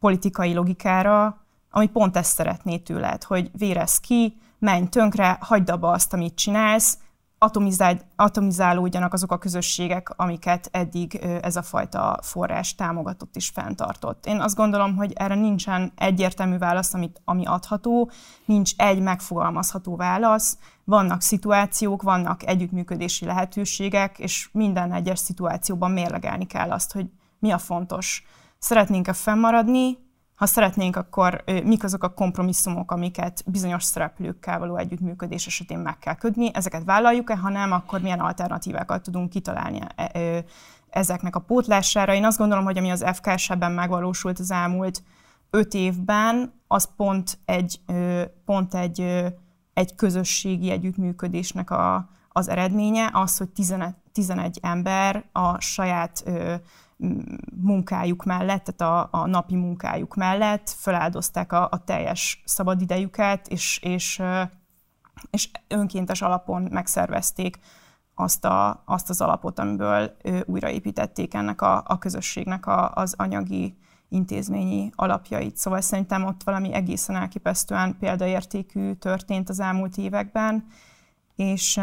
politikai logikára, ami pont ezt szeretné tőled, hogy vérezz ki, menj tönkre, hagyd abba azt, amit csinálsz, atomizál, atomizálódjanak azok a közösségek, amiket eddig ez a fajta forrás támogatott és fenntartott. Én azt gondolom, hogy erre nincsen egyértelmű válasz, amit, ami adható, nincs egy megfogalmazható válasz, vannak szituációk, vannak együttműködési lehetőségek, és minden egyes szituációban mérlegelni kell azt, hogy mi a fontos. Szeretnénk-e fennmaradni? Ha szeretnénk, akkor mik azok a kompromisszumok, amiket bizonyos szereplőkkel való együttműködés esetén meg kell kötni, ezeket vállaljuk-e, ha nem, akkor milyen alternatívákat tudunk kitalálni ezeknek a pótlására. Én azt gondolom, hogy ami az ef ká es-ben megvalósult az elmúlt öt évben, az pont egy, pont egy, egy közösségi együttműködésnek a, az eredménye, az, hogy tizenegy ember a saját munkájuk mellett, tehát a, a napi munkájuk mellett feláldozták a, a teljes szabadidejüket, és, és, és önkéntes alapon megszervezték azt, a, azt az alapot, amiből újraépítették ennek a, a közösségnek a, az anyagi intézményi alapjait. Szóval szerintem ott valami egészen elképesztően példaértékű történt az elmúlt években, és,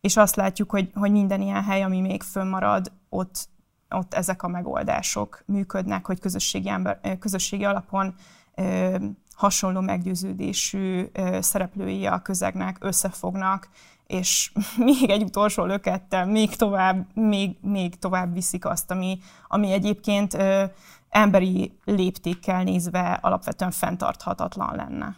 és azt látjuk, hogy, hogy minden ilyen hely, ami még fönnmarad, ott ott ezek a megoldások működnek, hogy közösségi, ember, közösségi alapon ö, hasonló meggyőződésű ö, szereplői a közegnek összefognak, és még egy utolsó lökettel még tovább, még, még tovább viszik azt, ami, ami egyébként ö, emberi léptékkel nézve alapvetően fenntarthatatlan lenne.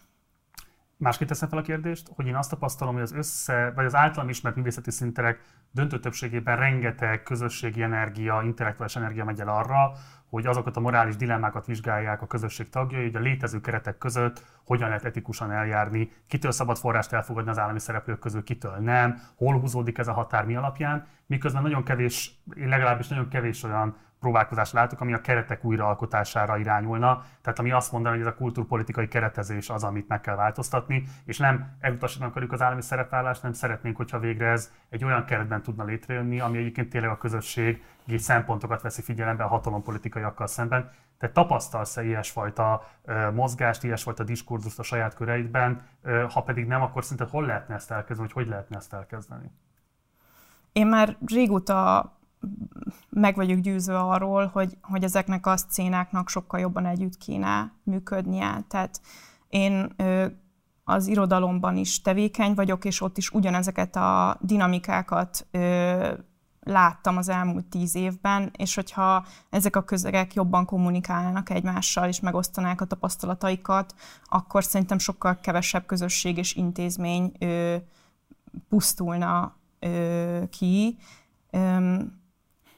Másképp teszem fel a kérdést, hogy én azt tapasztalom, hogy az össze, vagy az általam ismert művészeti szinterek döntő többségében rengeteg közösségi energia, intellektuális energia megy el arra, hogy azokat a morális dilemmákat vizsgálják a közösség tagjai, hogy a létező keretek között hogyan lehet etikusan eljárni, kitől szabad forrást elfogadni az állami szereplők közül, kitől nem, hol húzódik ez a határ mi alapján, miközben nagyon kevés, én legalábbis nagyon kevés olyan próbálkozást látok, ami a keretek újraalkotására irányulna, tehát ami azt mondaná, hogy ez a kulturpolitikai keretezés az, amit meg kell változtatni, és nem elutasítanak akarjuk az állami szerepvállást, nem szeretnénk, hogyha végre ez egy olyan keretben tudna létrejönni, ami egyébként tényleg a közösségi szempontokat veszi figyelembe a hatalompolitikaiakkal szemben. Te tapasztalsz-e ilyesfajta mozgást, ilyesfajta diskurzust a saját köreidben, ha pedig nem, akkor szinte hol lehetne ezt elkezdeni, hogy hogy lehetne ezt elkezdeni? Én már régóta meg vagyok győzve arról, hogy, hogy ezeknek a szcénáknak sokkal jobban együtt kéne működnie. Tehát én az irodalomban is tevékeny vagyok, és ott is ugyanezeket a dinamikákat láttam az elmúlt tíz évben, és hogyha ezek a közegek jobban kommunikálnának egymással, és megosztanák a tapasztalataikat, akkor szerintem sokkal kevesebb közösség és intézmény pusztulna ki.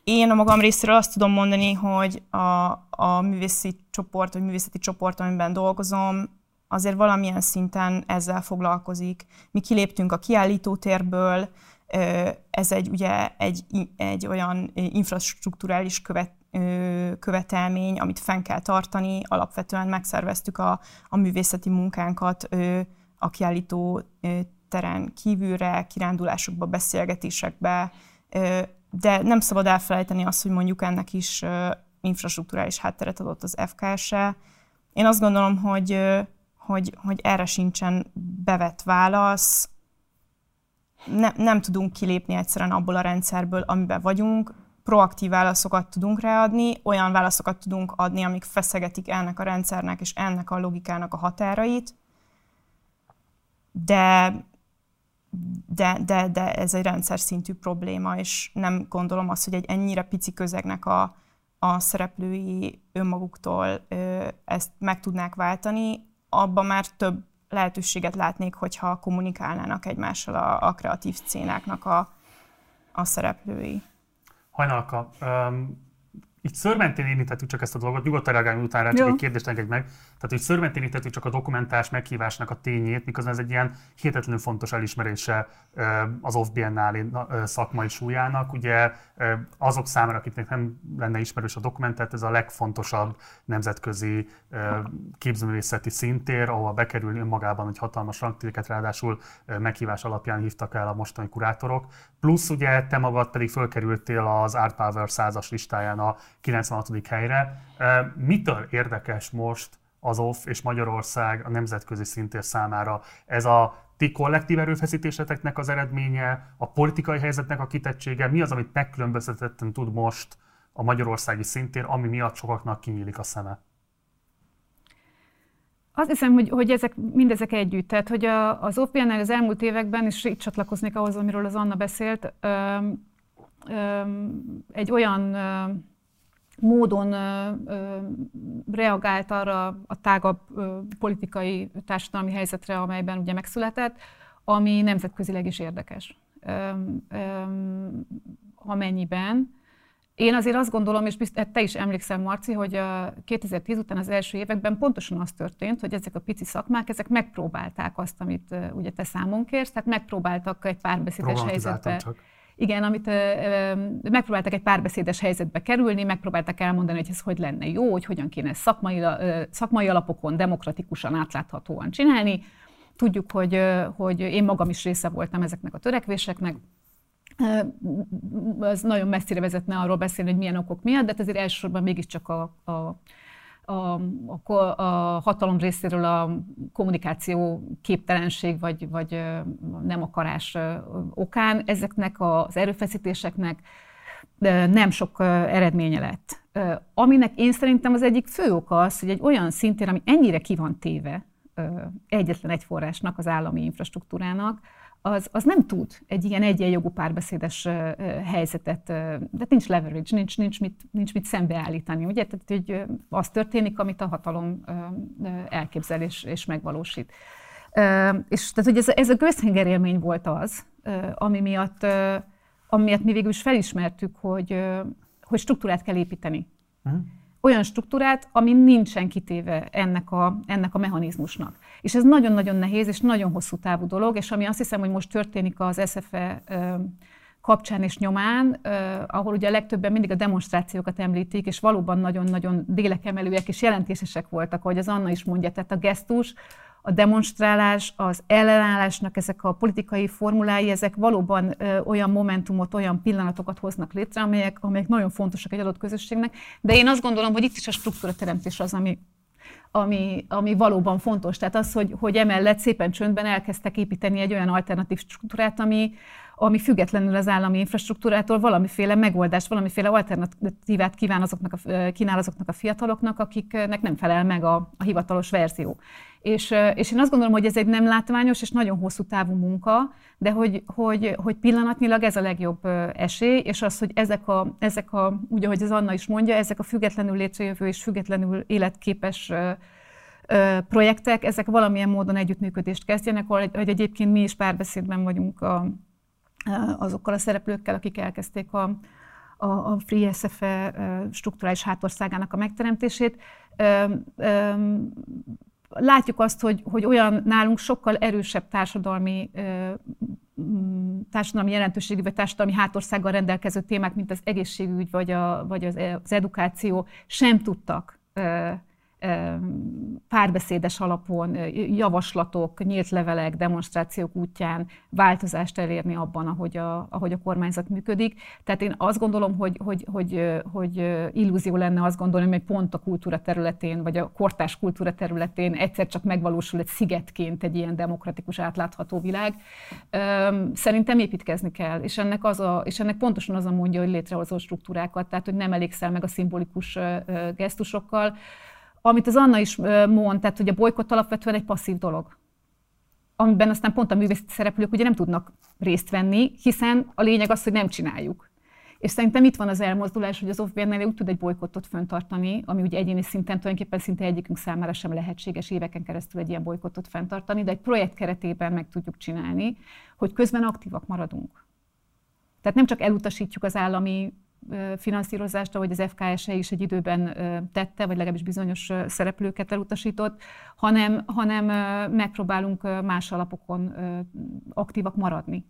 Én a magam részéről azt tudom mondani, hogy a, a művészi csoport, vagy művészeti csoport, amiben dolgozom, azért valamilyen szinten ezzel foglalkozik. Mi kiléptünk a kiállítótérből, ez egy, ugye, egy, egy olyan infrastruktúrális követ, követelmény, amit fenn kell tartani. Alapvetően megszerveztük a, a művészeti munkánkat a kiállítóteren kívülre, kirándulásokba, beszélgetésekbe, de nem szabad elfelejteni azt, hogy mondjuk ennek is infrastruktúrális hátteret adott az ef ká es e. Én azt gondolom, hogy, hogy, hogy erre sincsen bevett válasz. Ne, nem tudunk kilépni egyszerűen abból a rendszerből, amiben vagyunk. Proaktív válaszokat tudunk ráadni, olyan válaszokat tudunk adni, amik feszegetik ennek a rendszernek és ennek a logikának a határait. De... De, de, de ez egy rendszer szintű probléma, és nem gondolom azt, hogy egy ennyire pici közegnek a, a szereplői önmaguktól ö, ezt meg tudnák váltani. Abban már több lehetőséget látnék, hogyha kommunikálnának egymással a, a kreatív szcénáknak a, a szereplői. Hajnalka, um... így szörmentén érintettük csak ezt a dolgot, nyugodtan reagálni után rá, csak egy kérdést engedj meg. Tehát, hogy szörmentén érintettük csak a dokumentás meghívásnak a tényét, miközben ez egy ilyen hihetetlenül fontos elismerése az off-biennálé szakmai súlyának. Ugye azok számára, akiknek nem lenne ismerős a dokumentet, ez a legfontosabb nemzetközi képzőművészeti színtér, ahol bekerül önmagában egy hatalmas rangtéket, ráadásul meghívás alapján hívtak el a mostani kurátorok. Plusz ugye te magad pedig fölkerültél az Art Power százas listáján a kilencvenhatodik helyre. Mitől érdekes most az o ef és Magyarország a nemzetközi szintér számára? Ez a ti kollektív erőfeszítéseteknek az eredménye, a politikai helyzetnek a kitettsége? Mi az, amit megkülönböztetetten tud most a magyarországi szintér, ami miatt sokaknak kinyílik a szeme? Azt hiszem, hogy, hogy ezek, mindezek együtt. Tehát, hogy a, az o ef-nál az elmúlt években, és itt csatlakoznék ahhoz, amiről az Anna beszélt, öm, öm, egy olyan... Öm, módon ö, ö, reagált arra a tágabb ö, politikai társadalmi helyzetre, amelyben ugye megszületett, ami nemzetközileg is érdekes. Ö, ö, amennyiben. Én azért azt gondolom, és bizt, te is emlékszel, Marci, hogy a kétezer-tíz után az első években pontosan az történt, hogy ezek a pici szakmák, ezek megpróbálták azt, amit ö, ugye te számon kérsz, tehát megpróbáltak egy párbeszédes helyzetbe. Csak. Igen, amit ö, ö, megpróbáltak egy párbeszédes helyzetbe kerülni, megpróbáltak elmondani, hogy ez hogy lenne jó, hogy hogyan kéne szakmai, ö, szakmai alapokon, demokratikusan, átláthatóan csinálni. Tudjuk, hogy, ö, hogy én magam is része voltam ezeknek a törekvéseknek. Ez nagyon messzire vezetne arról beszélni, hogy milyen okok miatt, de azért elsősorban mégiscsak a, a A, a, a hatalom részéről a kommunikáció képtelenség vagy, vagy nem akarás okán ezeknek az erőfeszítéseknek nem sok eredménye lett. Aminek én szerintem az egyik fő oka az, hogy egy olyan szintér, ami ennyire ki van téve egyetlen egy forrásnak, az állami infrastruktúrának, Az, az nem tud egy ilyen egyenjogú párbeszédes uh, helyzetet, uh, de nincs leverage, nincs, nincs, mit, nincs mit szembeállítani, ugye? Tehát, hogy uh, az történik, amit a hatalom uh, elképzel és, és megvalósít. És tehát, hogy ez, ez a közhengerélmény volt az, ami miatt, ami miatt mi végül is felismertük, hogy, hogy struktúrát kell építeni. Uh-huh. Olyan struktúrát, ami nincsen kitéve ennek a, ennek a mechanizmusnak. És ez nagyon-nagyon nehéz, és nagyon hosszú távú dolog, és ami azt hiszem, hogy most történik az es ef e kapcsán és nyomán, ahol ugye a legtöbben mindig a demonstrációkat említik, és valóban nagyon-nagyon délekemelőek és jelentésesek voltak, ahogy az Anna is mondja, tehát a gesztus, a demonstrálás, az ellenállásnak ezek a politikai formulái, ezek valóban ö, olyan momentumot, olyan pillanatokat hoznak létre, amelyek, amelyek nagyon fontosak egy adott közösségnek. De én azt gondolom, hogy itt is a struktúrateremtés az, ami, ami, ami valóban fontos. Tehát az, hogy, hogy emellett szépen csöndben elkezdtek építeni egy olyan alternatív struktúrát, ami, ami függetlenül az állami infrastruktúrától valamiféle megoldást, valamiféle alternatívát kíván azoknak a, kínál azoknak a fiataloknak, akiknek nem felel meg a, a hivatalos verzió. És, és én azt gondolom, hogy ez egy nem látványos és nagyon hosszú távú munka, de hogy, hogy, hogy pillanatnyilag ez a legjobb esély, és az, hogy ezek a, ezek a, úgy ahogy az Anna is mondja, ezek a függetlenül létrejövő és függetlenül életképes projektek, ezek valamilyen módon együttműködést kezdjenek, hogy egyébként mi is párbeszédben vagyunk a, azokkal a szereplőkkel, akik elkezdték a, a, a Free es ef e strukturális hátországának a megteremtését. Látjuk azt, hogy, hogy olyan nálunk sokkal erősebb társadalmi, társadalmi jelentőségű, vagy társadalmi hátországgal rendelkező témák, mint az egészségügy, vagy, a, vagy az edukáció sem tudtak párbeszédes alapon, javaslatok, nyílt levelek, demonstrációk útján változást elérni abban, ahogy a, ahogy a kormányzat működik. Tehát én azt gondolom, hogy, hogy, hogy, hogy illúzió lenne azt gondolni, hogy pont a kultúra területén, vagy a kortárs kultúra területén egyszer csak megvalósul egy szigetként egy ilyen demokratikus, átlátható világ. Szerintem építkezni kell, és ennek, az a, és ennek pontosan az a mondja, hogy létrehozó struktúrákat, tehát hogy nem elégszel meg a szimbolikus gesztusokkal. Amit az Anna is mond, tehát hogy a bojkott alapvetően egy passzív dolog, amiben aztán pont a művészeti szereplők ugye nem tudnak részt venni, hiszen a lényeg az, hogy nem csináljuk. És szerintem itt van az elmozdulás, hogy az off-bérnél úgy tud egy bolykottot fenntartani, ami ugye egyéni szinten tulajdonképpen szinte egyikünk számára sem lehetséges éveken keresztül egy ilyen bolykottot fenntartani, de egy projekt keretében meg tudjuk csinálni, hogy közben aktívak maradunk. Tehát nem csak elutasítjuk az állami finanszírozást, ahogy az ef ká es e is egy időben tette, vagy legalábbis bizonyos szereplőket elutasított, hanem, hanem megpróbálunk más alapokon aktívak maradni.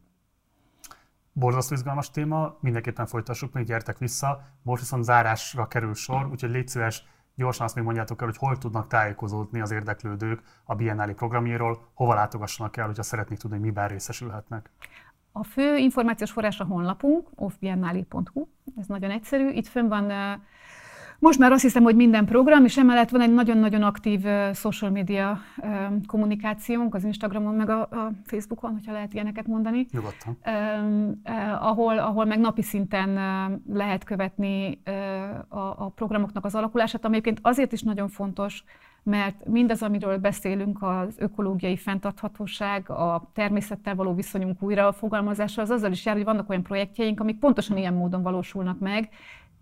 Borzasztó izgalmas téma, mindenképpen folytassuk, még gyertek vissza. Most viszont zárásra kerül sor, úgyhogy légy szíves, gyorsan azt még mondjátok el, hogy hol tudnak tájékozódni az érdeklődők a biennáli programjéről, hova látogassanak el, hogyha szeretnék tudni, hogy miben részesülhetnek. A fő információs forrás a honlapunk, off biennale pont hu, ez nagyon egyszerű. Itt fönn van, most már azt hiszem, hogy minden program, és emellett van egy nagyon-nagyon aktív social media kommunikációnk az Instagramon, meg a Facebookon, hogyha lehet ilyeneket mondani. Nyugodtan. Ahol, ahol meg napi szinten lehet követni a, a programoknak az alakulását, ami egyébként azért is nagyon fontos, mert mindaz, amiről beszélünk, az ökológiai fenntarthatóság, a természettel való viszonyunk újrafogalmazása, az azzal is jár, hogy vannak olyan projektjeink, amik pontosan ilyen módon valósulnak meg.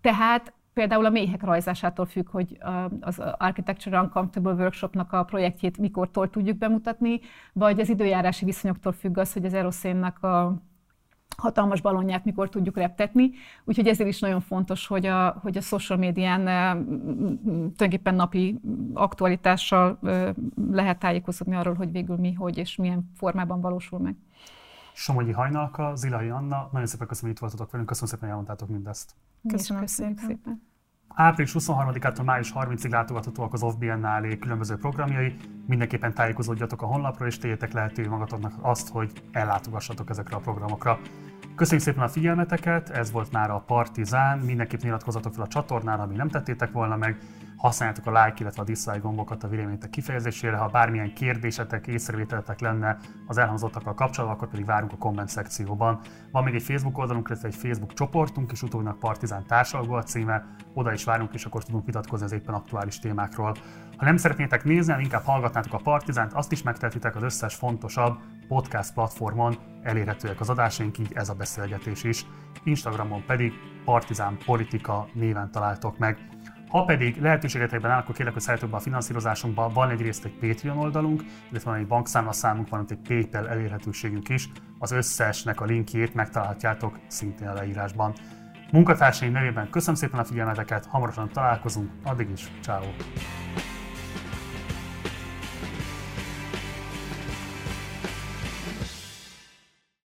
Tehát például a méhek rajzásától függ, hogy az Architecture Uncomfortable Workshopnak a projektjét mikortól tudjuk bemutatni, vagy az időjárási viszonyoktól függ az, hogy az Eroszénnak a hatalmas balonját mikor tudjuk reptetni, úgyhogy ezért is nagyon fontos, hogy a, hogy a social médián tulajdonképpen napi aktualitással lehet tájékozódni arról, hogy végül mi, hogy és milyen formában valósul meg. Somogyi Hajnalka, Zilai Anna, nagyon szépen köszönöm, hogy itt voltatok velünk, köszönöm szépen, hogy elmondtátok mindezt. Köszönöm, köszönöm szépen. szépen. április huszonharmadikától május harmincig látogathatóak az off-biennálé különböző programjai. Mindenképpen tájékozódjatok a honlapról, és tegyétek lehetővé magatoknak azt, hogy ellátogassatok ezekre a programokra. Köszönjük szépen a figyelmeteket, ez volt már a Partizán. Mindenképp iratkozzatok fel a csatornára, ha még nem tettétek volna meg. Használjátok a like, illetve a dislike gombokat a véleményetek kifejezésére. Ha bármilyen kérdésetek, észrevételetek lenne az elhangzottakkal kapcsolatban, akkor pedig várunk a komment szekcióban. Van még egy Facebook oldalunk, illetve egy Facebook csoportunk, és utólag Partizán társalgó a címe. Oda is várunk, és akkor tudunk vitatkozni az éppen aktuális témákról. Ha nem szeretnétek nézni, hanem inkább hallgatnátok a Partizánt, azt is megtehetitek az összes fontosabb podcast platformon, elérhetőek az adásaink, így ez a beszélgetés is. Instagramon pedig Partizán Politika néven találtok meg. Ha pedig lehetőségetekben áll, akkor kérlek, hogy szálljatok be a finanszírozásunkba. Van egyrészt egy Patreon oldalunk, illetve van egy bankszámlaszámunk, van egy PayPal elérhetőségünk is. Az összesnek a linkjét megtalálhatjátok szintén a leírásban. Munkatársaim nevében köszönöm szépen a figyelmeteket, hamarosan találkozunk, addig is, ciao.